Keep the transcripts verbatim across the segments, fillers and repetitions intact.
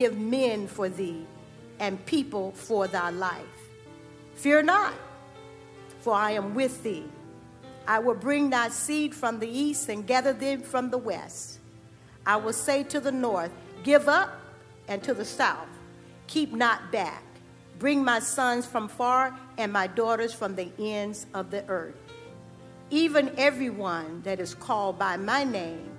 give men for thee, and people for thy life. Fear not, for I am with thee. I will bring thy seed from the east and gather them from the west. I will say to the north, give up, and to the south, keep not back. Bring my sons from far and my daughters from the ends of the earth. Even everyone that is called by my name,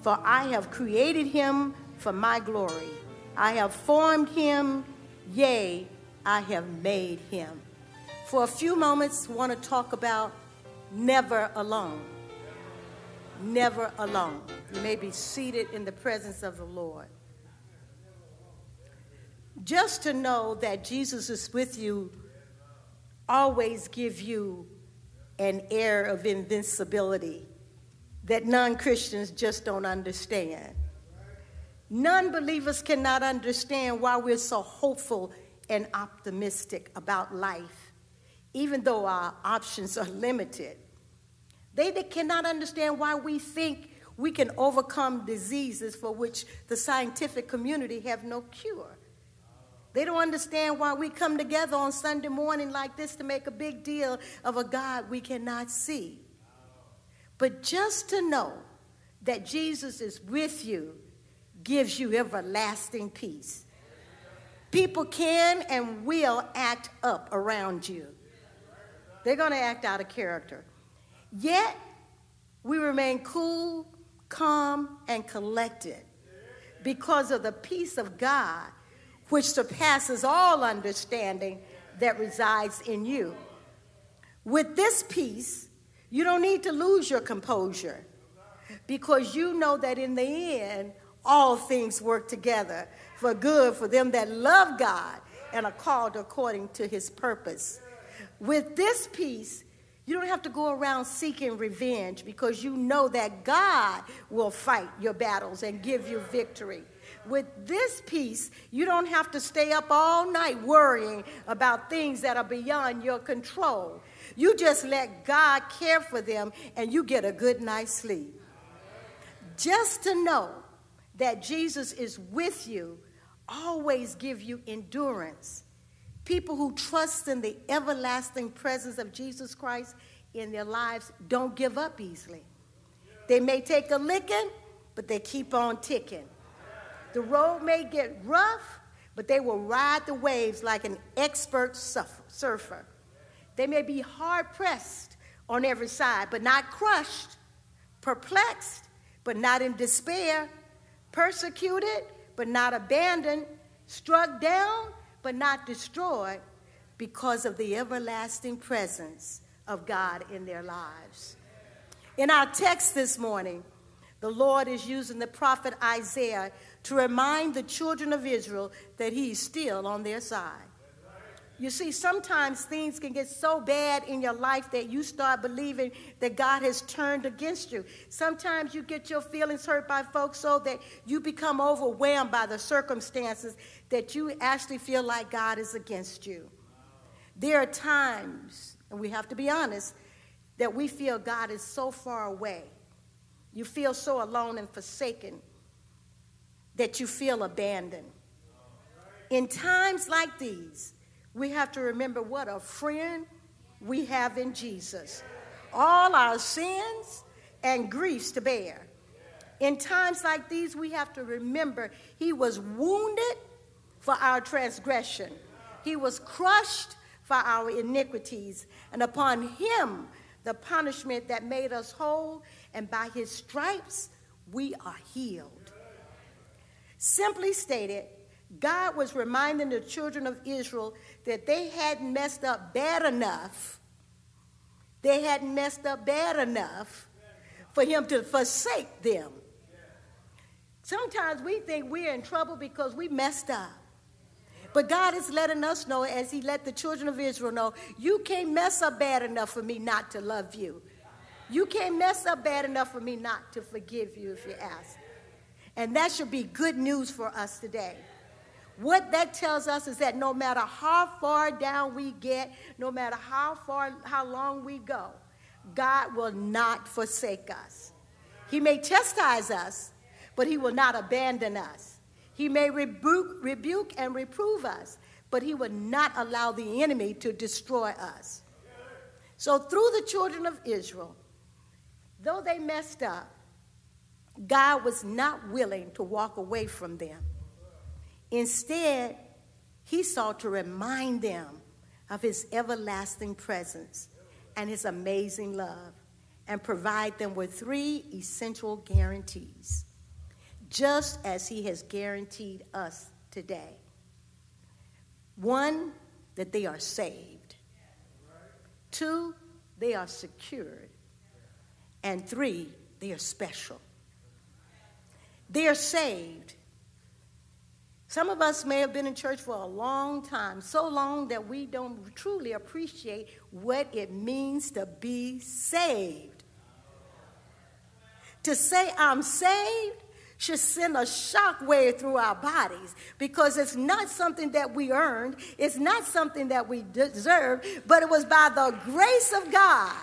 for I have created him for my glory. I have formed him, yea, I have made him. For a few moments, I want to talk about never alone. Never alone. You may be seated in the presence of the Lord. Just to know that Jesus is with you always give you an air of invincibility that non-Christians just don't understand. Non-believers cannot understand why we're so hopeful and optimistic about life, even though our options are limited. They, they cannot understand why we think we can overcome diseases for which the scientific community have no cure. They don't understand why we come together on Sunday morning like this to make a big deal of a God we cannot see. But just to know that Jesus is with you gives you everlasting peace. People can and will act up around you. They're going to act out of character. Yet, we remain cool, calm, and collected because of the peace of God, which surpasses all understanding, that resides in you. With this peace, you don't need to lose your composure because you know that in the end, all things work together for good for them that love God and are called according to his purpose. With this peace, you don't have to go around seeking revenge because you know that God will fight your battles and give you victory. With this peace, you don't have to stay up all night worrying about things that are beyond your control. You just let God care for them and you get a good night's sleep. Just to know that Jesus is with you always give you endurance. People who trust in the everlasting presence of Jesus Christ in their lives don't give up easily. They may take a licking, but they keep on ticking. The road may get rough, but they will ride the waves like an expert surfer. They may be hard-pressed on every side, but not crushed, perplexed, but not in despair, persecuted, but not abandoned, struck down, but not destroyed, because of the everlasting presence of God in their lives. In our text this morning, the Lord is using the prophet Isaiah to remind the children of Israel that he's still on their side. You see, sometimes things can get so bad in your life that you start believing that God has turned against you. Sometimes you get your feelings hurt by folks so that you become overwhelmed by the circumstances that you actually feel like God is against you. There are times, and we have to be honest, that we feel God is so far away. You feel so alone and forsaken that you feel abandoned. In times like these, we have to remember what a friend we have in Jesus. All our sins and griefs to bear. In times like these, we have to remember he was wounded for our transgression. He was crushed for our iniquities. And upon him, the punishment that made us whole, and by his stripes, we are healed. Simply stated, God was reminding the children of Israel that they hadn't messed up bad enough. They hadn't messed up bad enough for him to forsake them. Sometimes we think we're in trouble because we messed up. But God is letting us know, as he let the children of Israel know, you can't mess up bad enough for me not to love you. You can't mess up bad enough for me not to forgive you if you ask. And that should be good news for us today. What that tells us is that no matter how far down we get, no matter how far, how long we go, God will not forsake us. He may chastise us, but he will not abandon us. He may rebuke, rebuke and reprove us, but he would not allow the enemy to destroy us. So through the children of Israel, though they messed up, God was not willing to walk away from them. Instead, he sought to remind them of his everlasting presence and his amazing love, and provide them with three essential guarantees, just as he has guaranteed us today. One, that they are saved. Two, they are secured. And three, they are special. They are saved. Some of us may have been in church for a long time, so long that we don't truly appreciate what it means to be saved. To say I'm saved should send a shockwave through our bodies, because it's not something that we earned, it's not something that we deserved, but it was by the grace of God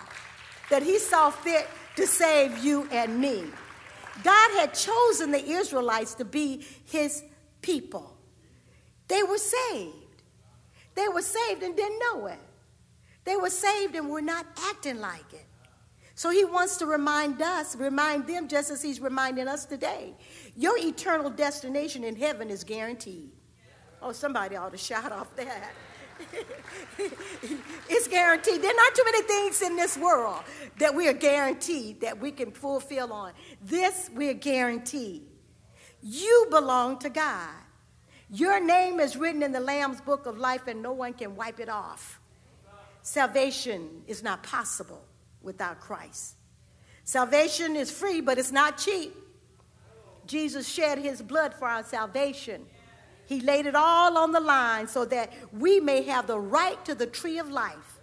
that he saw fit to save you and me. God had chosen the Israelites to be his people. They were saved. They were saved and didn't know it. They were saved and were not acting like it. So he wants to remind us, remind them, just as he's reminding us today. Your eternal destination in heaven is guaranteed. Oh, somebody ought to shout off that. It's guaranteed. There are not too many things in this world that we are guaranteed that we can fulfill on. This we are guaranteed. You belong to God. Your name is written in the Lamb's book of life, and no one can wipe it off. Salvation is not possible without Christ. Salvation is free, but it's not cheap. Jesus shed his blood for our salvation. He laid it all on the line so that we may have the right to the tree of life.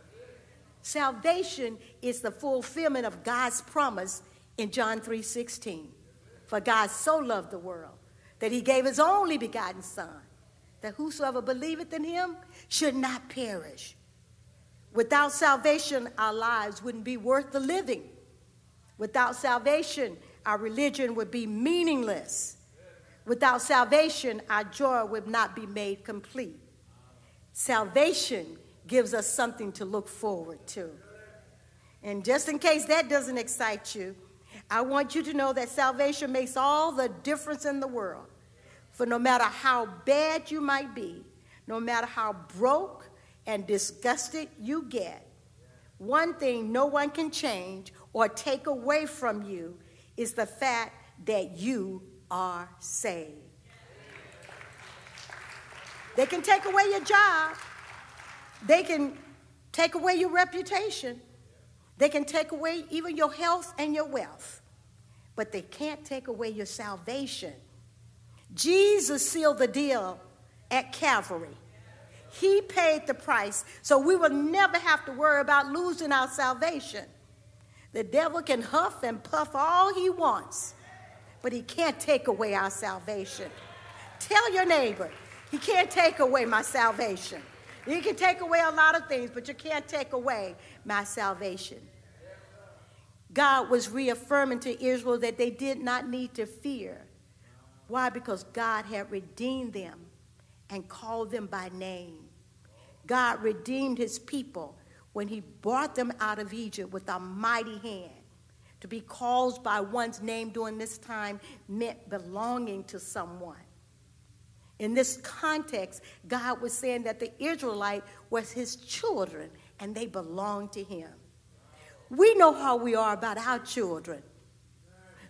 Salvation is the fulfillment of God's promise in John three sixteen. For God so loved the world that he gave his only begotten son, that whosoever believeth in him should not perish. Without salvation, our lives wouldn't be worth the living. Without salvation, our religion would be meaningless. Without salvation, our joy would not be made complete. Salvation gives us something to look forward to. And just in case that doesn't excite you, I want you to know that salvation makes all the difference in the world. For no matter how bad you might be, no matter how broke and disgusted you get, one thing no one can change or take away from you is the fact that you are saved. They can take away your job. They can take away your reputation. They can take away even your health and your wealth. But they can't take away your salvation. Jesus sealed the deal at Calvary. He paid the price, so we will never have to worry about losing our salvation. The devil can huff and puff all he wants, but he can't take away our salvation. Tell your neighbor, he can't take away my salvation. You can take away a lot of things, but you can't take away my salvation. God was reaffirming to Israel that they did not need to fear. Why? Because God had redeemed them and called them by name. God redeemed his people when he brought them out of Egypt with a mighty hand. To be called by one's name during this time meant belonging to someone. In this context, God was saying that the Israelite was his children and they belonged to him. We know how we are about our children.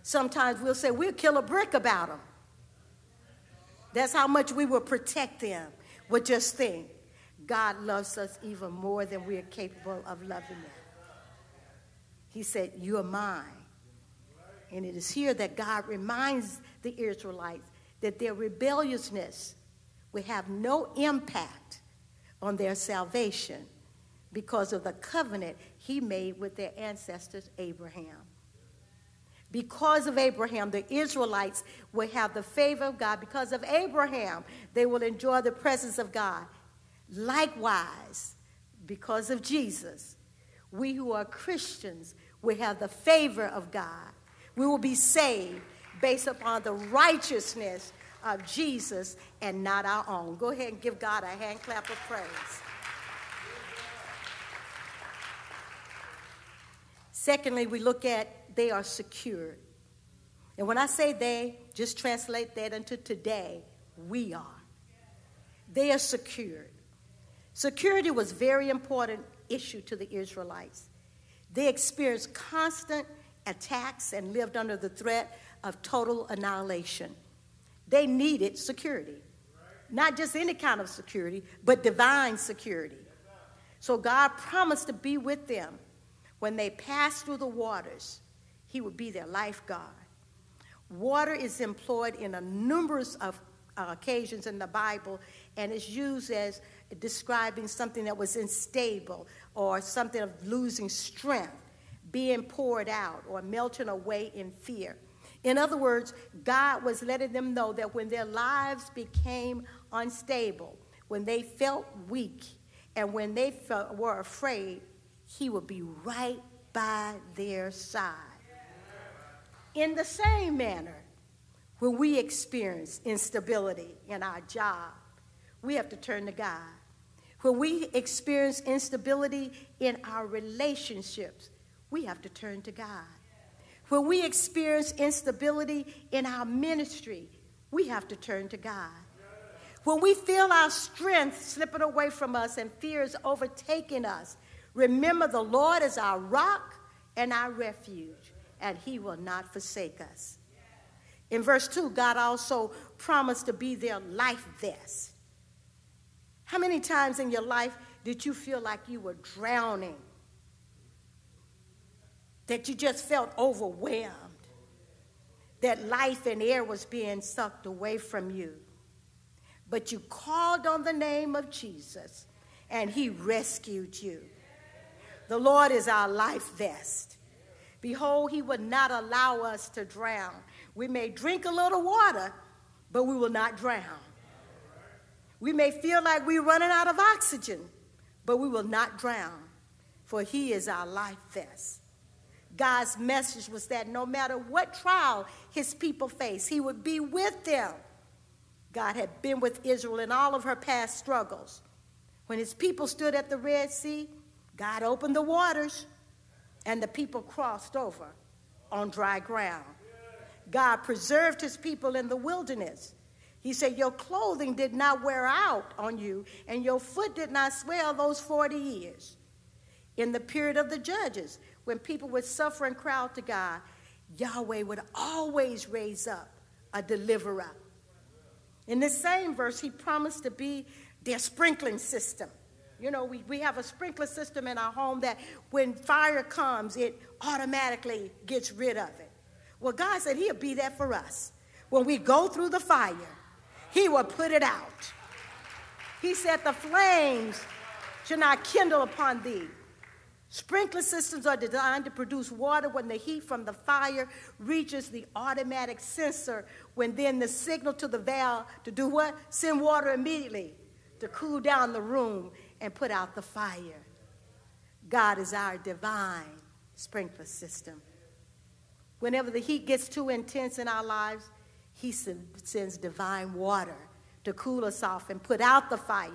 Sometimes we'll say we'll kill a brick about them. That's how much we will protect them. But just think, God loves us even more than we are capable of loving them. He said, you are mine. And it is here that God reminds the Israelites that their rebelliousness will have no impact on their salvation because of the covenant he made with their ancestors, Abraham. Because of Abraham, the Israelites will have the favor of God. Because of Abraham, they will enjoy the presence of God. Likewise, because of Jesus, we who are Christians we have the favor of God. We will be saved based upon the righteousness of Jesus and not our own. Go ahead and give God a hand clap of praise. Secondly, we look at they are secured. And when I say they, just translate that into today, we are. They are secured. Security was a very important issue to the Israelites. They experienced constant attacks and lived under the threat of total annihilation. They needed security. Not just any kind of security, but divine security. So God promised to be with them. When they passed through the waters, he would be their lifeguard. Water is employed in a numerous of uh, occasions in the Bible, and it's used as describing something that was unstable or something of losing strength, being poured out, or melting away in fear. In other words, God was letting them know that when their lives became unstable, when they felt weak, and when they felt, were afraid, he would be right by their side. In the same manner, when we experience instability in our job, we have to turn to God. When we experience instability in our relationships, we have to turn to God. When we experience instability in our ministry, we have to turn to God. When we feel our strength slipping away from us and fear is overtaking us, remember, the Lord is our rock and our refuge, and he will not forsake us. In verse two, God also promised to be their life vest. How many times in your life did you feel like you were drowning? That you just felt overwhelmed? That life and air was being sucked away from you? But you called on the name of Jesus, and he rescued you. The Lord is our life vest. Behold, he would not allow us to drown. We may drink a little water, but we will not drown. We may feel like we're running out of oxygen, but we will not drown, for he is our life vest. God's message was that no matter what trial his people face, he would be with them. God had been with Israel in all of her past struggles. When his people stood at the Red Sea, God opened the waters, and the people crossed over on dry ground. God preserved his people in the wilderness. He said, your clothing did not wear out on you, and your foot did not swell those forty years. In the period of the judges, when people would suffer and cry out to God, Yahweh would always raise up a deliverer. In this same verse, he promised to be their sprinkling system. You know, we, we have a sprinkler system in our home that when fire comes, it automatically gets rid of it. Well, God said he'll be there for us. When we go through the fire, he will put it out. He said the flames shall not kindle upon thee. Sprinkler systems are designed to produce water when the heat from the fire reaches the automatic sensor, when then the signal to the valve to do what? Send water immediately to cool down the room and put out the fire. God is our divine sprinkler system. Whenever the heat gets too intense in our lives, he sends divine water to cool us off and put out the fire.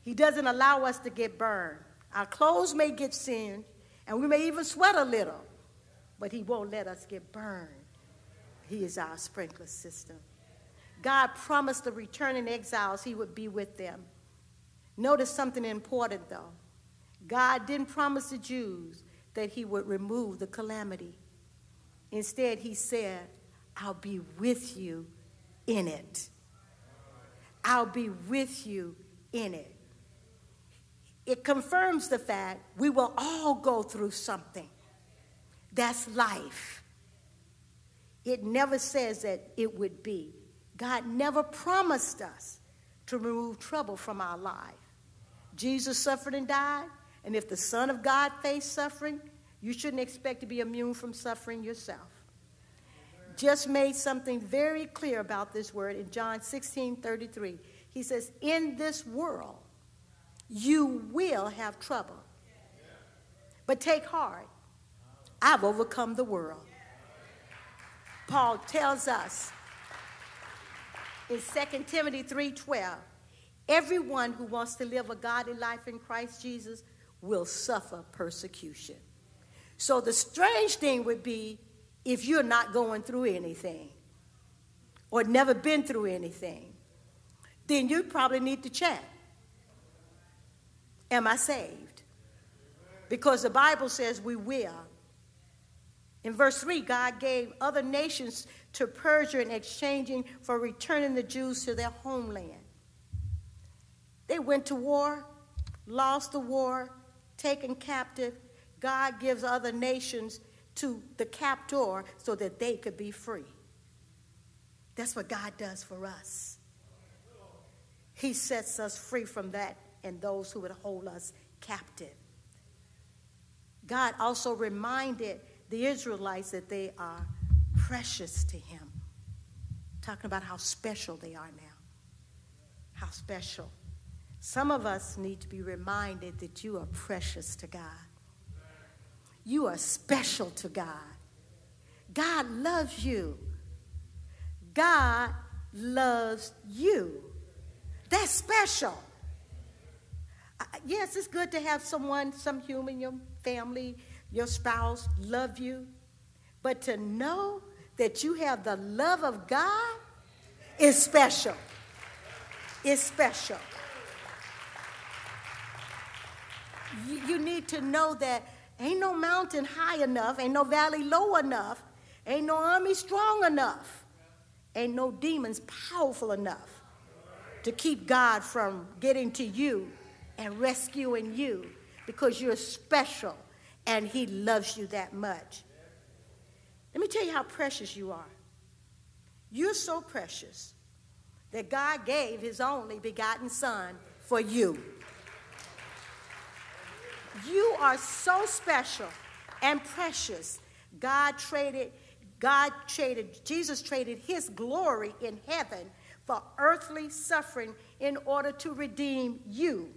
He doesn't allow us to get burned. Our clothes may get singed, and we may even sweat a little, but he won't let us get burned. He is our sprinkler system. God promised the returning exiles he would be with them. Notice something important, though. God didn't promise the Jews that he would remove the calamity. Instead, he said, I'll be with you in it. I'll be with you in it. It confirms the fact we will all go through something. That's life. It never says that it would be. God never promised us to remove trouble from our life. Jesus suffered and died, and if the Son of God faced suffering, you shouldn't expect to be immune from suffering yourself. Just made something very clear about this word in John sixteen thirty-three. He says, in this world, you will have trouble. But take heart, I've overcome the world. Paul tells us in Second Timothy three twelve. Everyone who wants to live a godly life in Christ Jesus will suffer persecution. So the strange thing would be if you're not going through anything or never been through anything, then you probably need to check. Am I saved? Because the Bible says we will. In verse three, God gave other nations to Persia in exchanging for returning the Jews to their homeland. They went to war, lost the war, taken captive. God gives other nations to the captor so that they could be free. That's what God does for us. He sets us free from that and those who would hold us captive. God also reminded the Israelites that they are precious to him. Talking about how special they are now. How special. Some of us need to be reminded that you are precious to God. You are special to God. God loves you. God loves you. That's special. Yes, it's good to have someone, some human, your family, your spouse love you. But to know that you have the love of God is special. It's special. You, you need to know that ain't no mountain high enough, ain't no valley low enough, ain't no army strong enough, ain't no demons powerful enough to keep God from getting to you and rescuing you, because you're special and he loves you that much. Let me tell you how precious you are. You're so precious that God gave his only begotten son for you. You are so special and precious. God traded, God traded, Jesus traded his glory in heaven for earthly suffering in order to redeem you.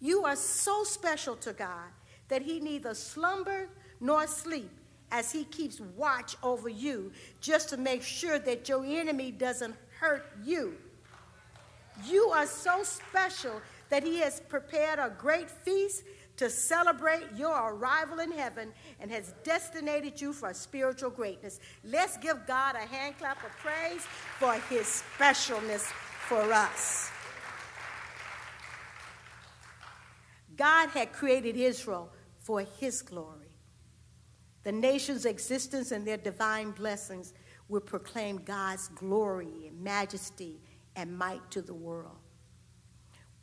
You are so special to God that he neither slumbers nor sleeps as he keeps watch over you just to make sure that your enemy doesn't hurt you. You are so special that he has prepared a great feast to celebrate your arrival in heaven and has destined you for spiritual greatness. Let's give God a hand clap of praise for his specialness for us. God had created Israel for his glory. The nation's existence and their divine blessings will proclaim God's glory and majesty and might to the world.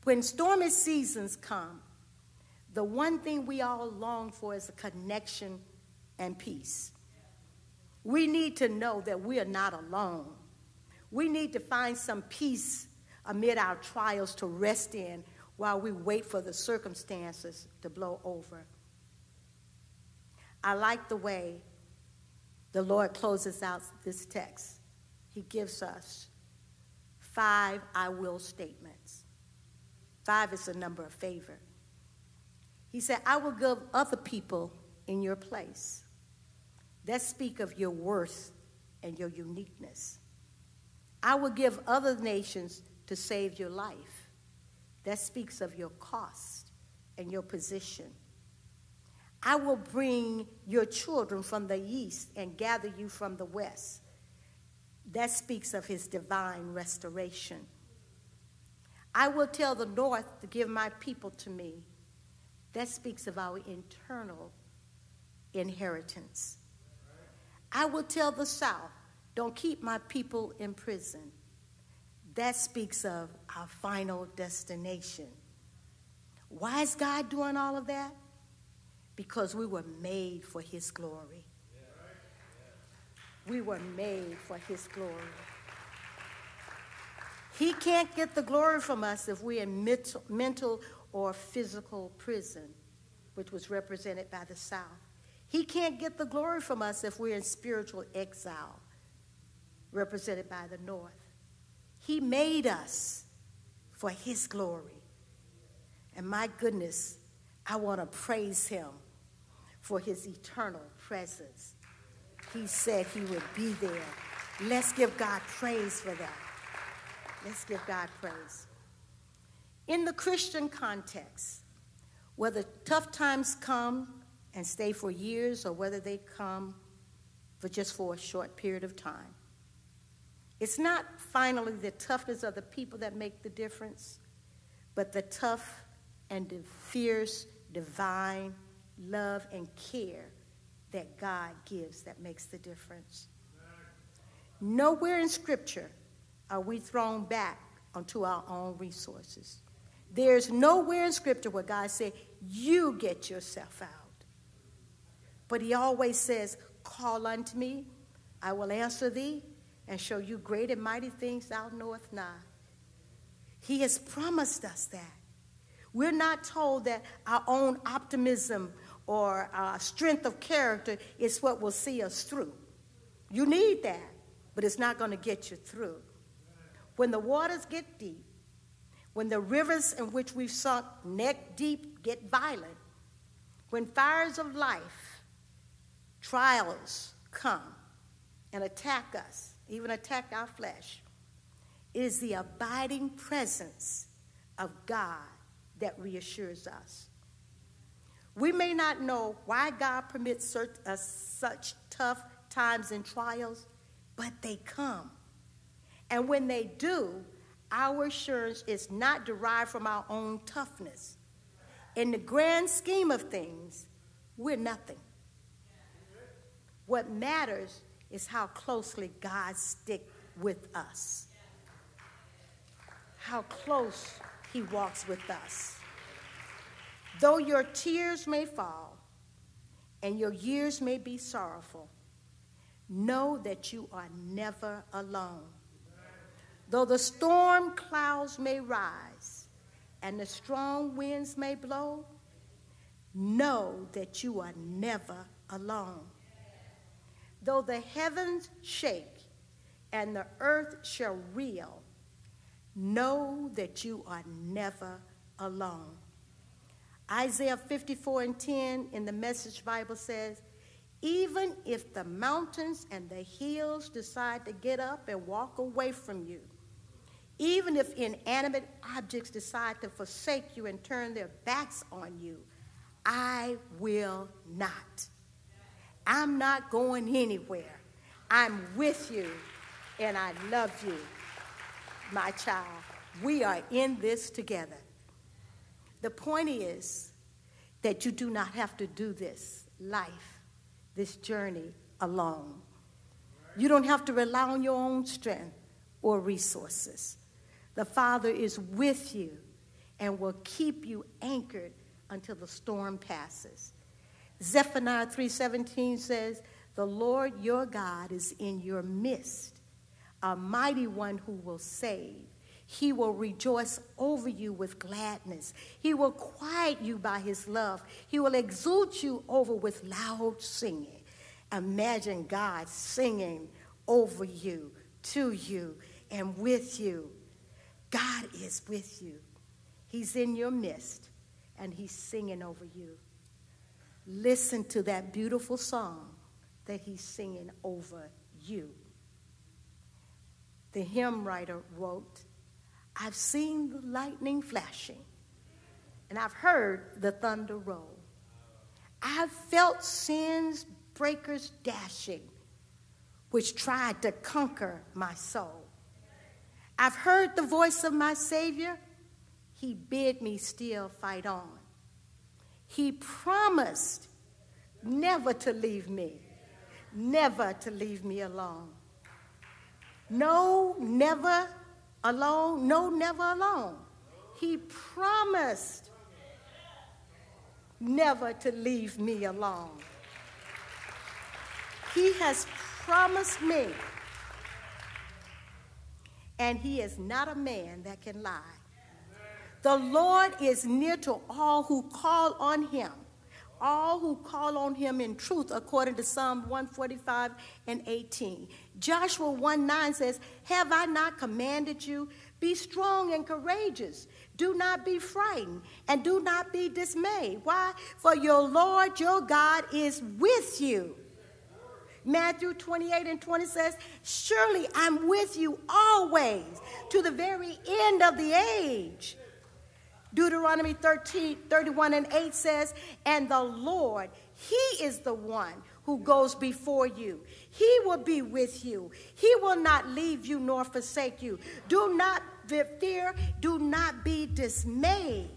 When stormy seasons come, the one thing we all long for is a connection and peace. We need to know that we are not alone. We need to find some peace amid our trials to rest in while we wait for the circumstances to blow over. I like the way the Lord closes out this text. He gives us five I will statements. Five is a number of favor. He said, I will give other people in your place that speak of your worth and your uniqueness. I will give other nations to save your life that speaks of your cost and your position. I will bring your children from the east and gather you from the west. That speaks of his divine restoration. I will tell the north to give my people to me. That speaks of our internal inheritance. I will tell the south, don't keep my people in prison. That speaks of our final destination. Why is God doing all of that? Because we were made for his glory. We were made for his glory. He can't get the glory from us if we're in mental, mental or physical prison, which was represented by the South. He can't get the glory from us if we're in spiritual exile, represented by the North. He made us for his glory. And my goodness, I want to praise him for his eternal presence. He said he would be there Let's give God praise for that. Let's give God praise. In the Christian context, whether tough times come and stay for years or whether they come for just for a short period of time, it's not finally the toughness of the people that make the difference, but the tough and the fierce, divine love and care that God gives that makes the difference. Nowhere in Scripture are we thrown back onto our own resources. There's nowhere in Scripture where God said, you get yourself out. But he always says, call unto me, I will answer thee, and show you great and mighty things thou knowest not. He has promised us that. We're not told that our own optimism or our strength of character is what will see us through. You need that, but it's not going to get you through. When the waters get deep, when the rivers in which we've sunk neck deep get violent, when fires of life, trials come and attack us, even attack our flesh, it is the abiding presence of God that reassures us. We may not know why God permits such tough times and trials, but they come. And when they do, our assurance is not derived from our own toughness. In the grand scheme of things, we're nothing. What matters is how closely God sticks with us, how close he walks with us. Though your tears may fall and your years may be sorrowful, know that you are never alone. Though the storm clouds may rise and the strong winds may blow, know that you are never alone. Though the heavens shake and the earth shall reel, know that you are never alone. Isaiah fifty-four and ten in the Message Bible says, even if the mountains and the hills decide to get up and walk away from you, even if inanimate objects decide to forsake you and turn their backs on you, I will not. I'm not going anywhere. I'm with you, and I love you, my child. We are in this together. The point is that you do not have to do this life, this journey alone. You don't have to rely on your own strength or resources. The Father is with you and will keep you anchored until the storm passes. Zephaniah three seventeen says, the Lord your God is in your midst, a mighty one who will save. He will rejoice over you with gladness. He will quiet you by his love. He will exult you over with loud singing. Imagine God singing over you, to you, and with you. God is with you. He's in your midst, and he's singing over you. Listen to that beautiful song that he's singing over you. The hymn writer wrote, I've seen the lightning flashing, and I've heard the thunder roll. I've felt sin's breakers dashing, which tried to conquer my soul. I've heard the voice of my Savior. He bid me still fight on. He promised never to leave me, never to leave me alone. No, never alone. No, never alone. He promised never to leave me alone. He has promised me, and he is not a man that can lie. The Lord is near to all who call on him, all who call on him in truth, according to Psalm one forty-five and eighteen. Joshua one nine says, have I not commanded you? Be strong and courageous. Do not be frightened and do not be dismayed. Why? For your Lord, your God is with you. Matthew twenty-eight and twenty says, surely I'm with you always to the very end of the age. Deuteronomy thirteen, thirty-one and eight says, and the Lord, he is the one who goes before you. He will be with you. He will not leave you nor forsake you. Do not fear, do not be dismayed.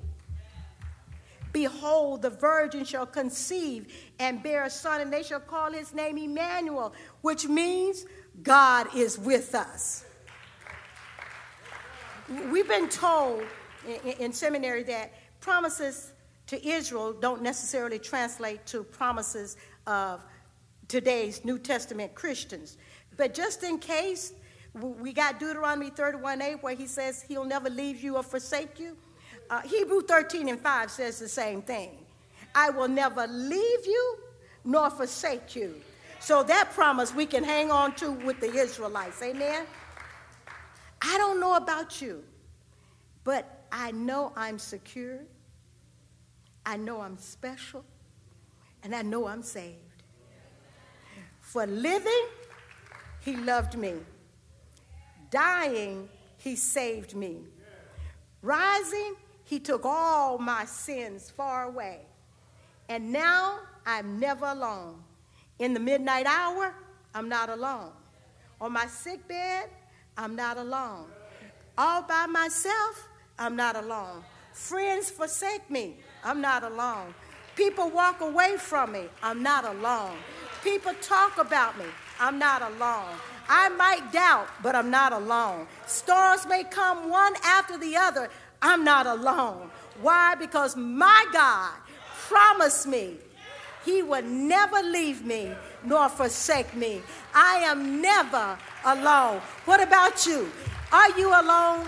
Behold, the virgin shall conceive and bear a son, and they shall call his name Emmanuel, which means God is with us. We've been told in seminary that promises to Israel don't necessarily translate to promises of today's New Testament Christians. But just in case, we got Deuteronomy thirty-one eight where he says he'll never leave you or forsake you. Uh, Hebrews thirteen and five says the same thing. I will never leave you nor forsake you. So that promise we can hang on to with the Israelites. Amen? I don't know about you, but I know I'm secure. I know I'm special, and I know I'm saved. For living, he loved me. Dying, he saved me. Rising, he took all my sins far away. And now I'm never alone. In the midnight hour, I'm not alone. On my sick bed, I'm not alone. All by myself, I'm not alone. Friends forsake me, I'm not alone. People walk away from me, I'm not alone. People talk about me, I'm not alone. I might doubt, but I'm not alone. Storms may come one after the other, I'm not alone. Why? Because my God promised me he would never leave me nor forsake me. I am never alone. What about you? Are you alone?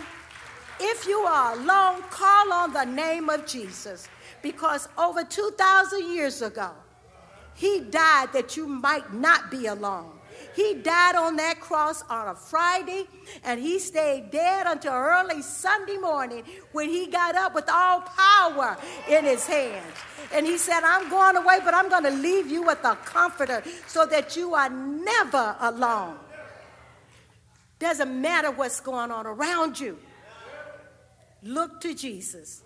If you are alone, call on the name of Jesus, because over two thousand years ago, he died that you might not be alone. He died on that cross on a Friday, and he stayed dead until early Sunday morning when he got up with all power in his hands. And he said, I'm going away, but I'm going to leave you with a comforter so that you are never alone. Doesn't matter what's going on around you. Look to Jesus,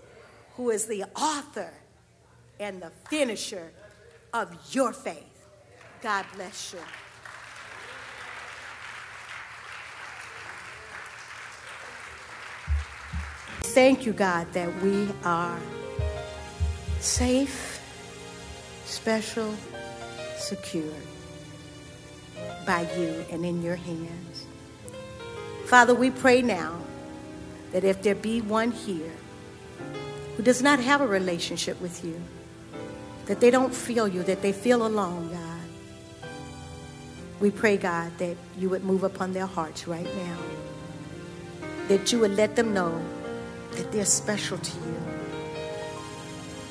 who is the author and the finisher of your faith. God bless you. Thank you, God, that we are safe, special, secure by you and in your hands. Father, we pray now that if there be one here who does not have a relationship with you, that they don't feel you, that they feel alone, God, we pray, God, that you would move upon their hearts right now, that you would let them know that they're special to you.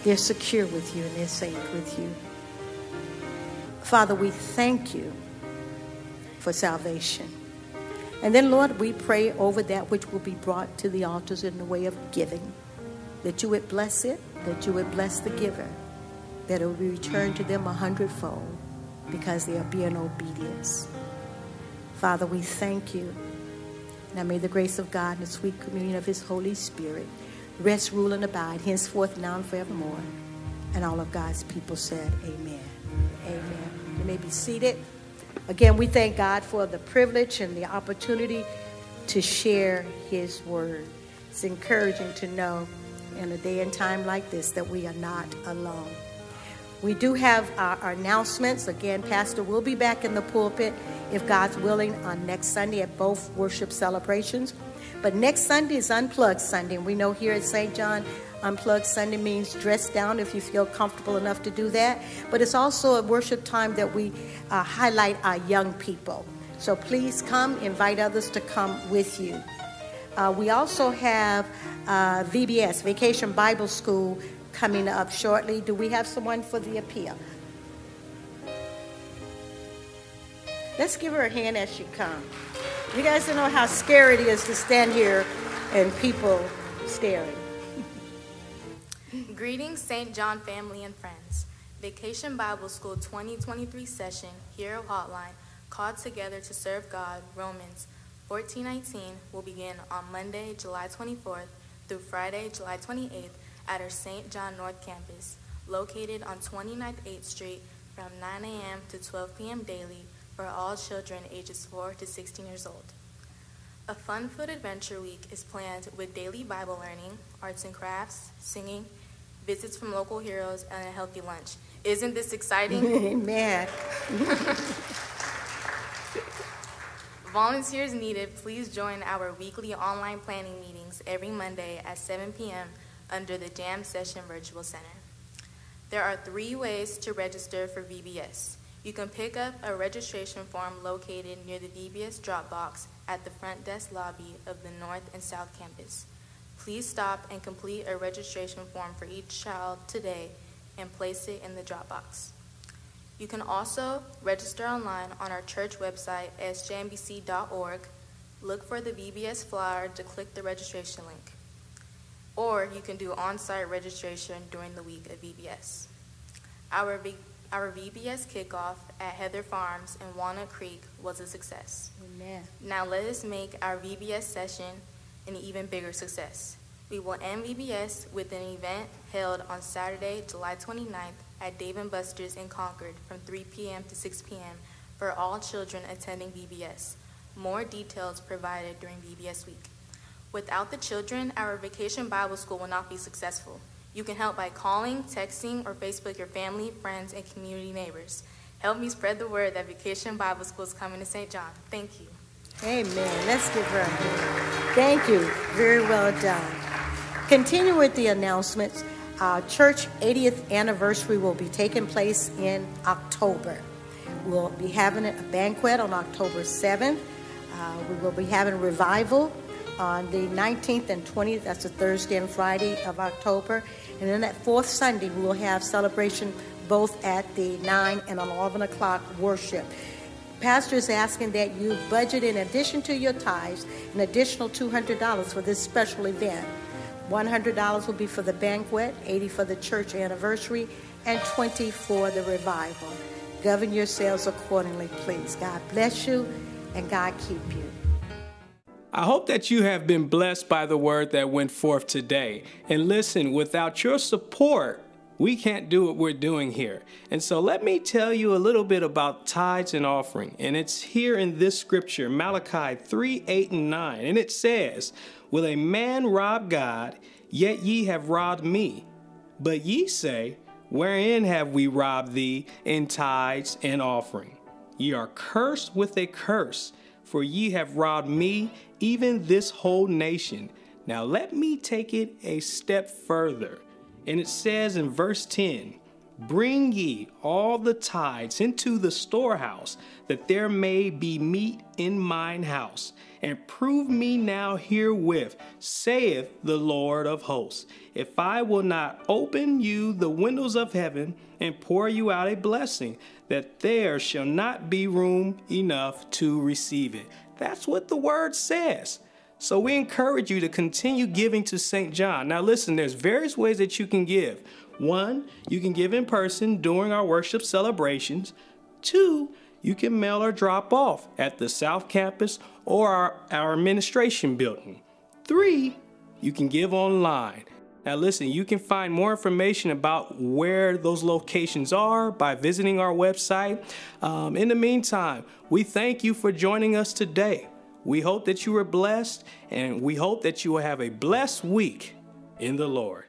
They're secure with you and they're safe with you. Father, we thank you for salvation. And then, Lord, we pray over that which will be brought to the altars in the way of giving, that you would bless it, that you would bless the giver, that it will be returned to them a hundredfold because they are being obedience. Father, we thank you. Now may the grace of God and the sweet communion of his Holy Spirit rest, rule, and abide henceforth, now, and forevermore. And all of God's people said, amen. Amen. You may be seated. Again, we thank God for the privilege and the opportunity to share his word. It's encouraging to know in a day and time like this that we are not alone. We do have our, our announcements. Again, Pastor will be back in the pulpit, if God's willing, on next Sunday at both worship celebrations. But next Sunday is Unplugged Sunday. And we know here at Saint John, Unplugged Sunday means dress down if you feel comfortable enough to do that. But it's also a worship time that we uh, highlight our young people. So please come, invite others to come with you. Uh, we also have uh, V B S, Vacation Bible School, coming up shortly. Do we have someone for the appeal? Let's give her a hand as she comes. You guys don't know how scary it is to stand here and people staring. Greetings, Saint John family and friends. Vacation Bible School twenty twenty-three session, Hero Hotline, Called Together to Serve God, Romans fourteen nineteen, will begin on Monday, July twenty-fourth through Friday, July twenty-eighth at our Saint John North Campus, located on twenty-ninth eighth Street from nine a.m. to twelve p.m. daily for all children ages four to sixteen years old. A Fun Food Adventure Week is planned with daily Bible learning, arts and crafts, singing, visits from local heroes, and a healthy lunch. Isn't this exciting? Amen. Volunteers needed, please join our weekly online planning meetings every Monday at seven p.m. under the Jam Session Virtual Center. There are three ways to register for V B S. You can pick up a registration form located near the V B S drop box at the front desk lobby of the North and South Campus. Please stop and complete a registration form for each child today and place it in the drop box. You can also register online on our church website, s j m b c dot org. Look for the V B S flyer to click the registration link. Or you can do on-site registration during the week of V B S. Our, v- our V B S kickoff at Heather Farms in Walnut Creek was a success. Amen. Now let us make our V B S session an even bigger success. We will end V B S with an event held on Saturday, July twenty-ninth at Dave and Buster's in Concord from three p.m. to six p.m. for all children attending V B S. More details provided during V B S week. Without the children, our Vacation Bible School will not be successful. You can help by calling, texting, or Facebook your family, friends, and community neighbors. Help me spread the word that Vacation Bible School is coming to Saint John. Thank you. Amen. Let's give her a hand. Thank you. Very well done. Continue with the announcements. Our church eightieth anniversary will be taking place in October. We'll be having a banquet on October seventh. Uh, we will be having revival on the nineteenth and twentieth. That's a Thursday and Friday of October. And then that fourth Sunday, we will have celebration both at the nine and eleven o'clock worship. Pastor is asking that you budget, in addition to your tithes, an additional two hundred dollars for this special event. one hundred dollars will be for the banquet, eighty dollars for the church anniversary, and twenty dollars for the revival. Govern yourselves accordingly, please. God bless you, and God keep you. I hope that you have been blessed by the word that went forth today. And listen, without your support, we can't do what we're doing here. And so let me tell you a little bit about tithes and offering. And it's here in this scripture, Malachi three, eight, and nine. And it says, "Will a man rob God? Yet ye have robbed me. But ye say, wherein have we robbed thee? In tithes and offering. Ye are cursed with a curse, for ye have robbed me, even this whole nation." Now let me take it a step further. And it says in verse ten, "Bring ye all the tithes into the storehouse, that there may be meat in mine house, and prove me now herewith, saith the Lord of hosts, if I will not open you the windows of heaven, and pour you out a blessing, that there shall not be room enough to receive it." That's what the word says. So we encourage you to continue giving to Saint John. Now listen, there's various ways that you can give. One, you can give in person during our worship celebrations. Two, you can mail or drop off at the South Campus or our, our administration building. Three, you can give online. Now listen, you can find more information about where those locations are by visiting our website. Um, in the meantime, we thank you for joining us today. We hope that you were blessed, and we hope that you will have a blessed week in the Lord.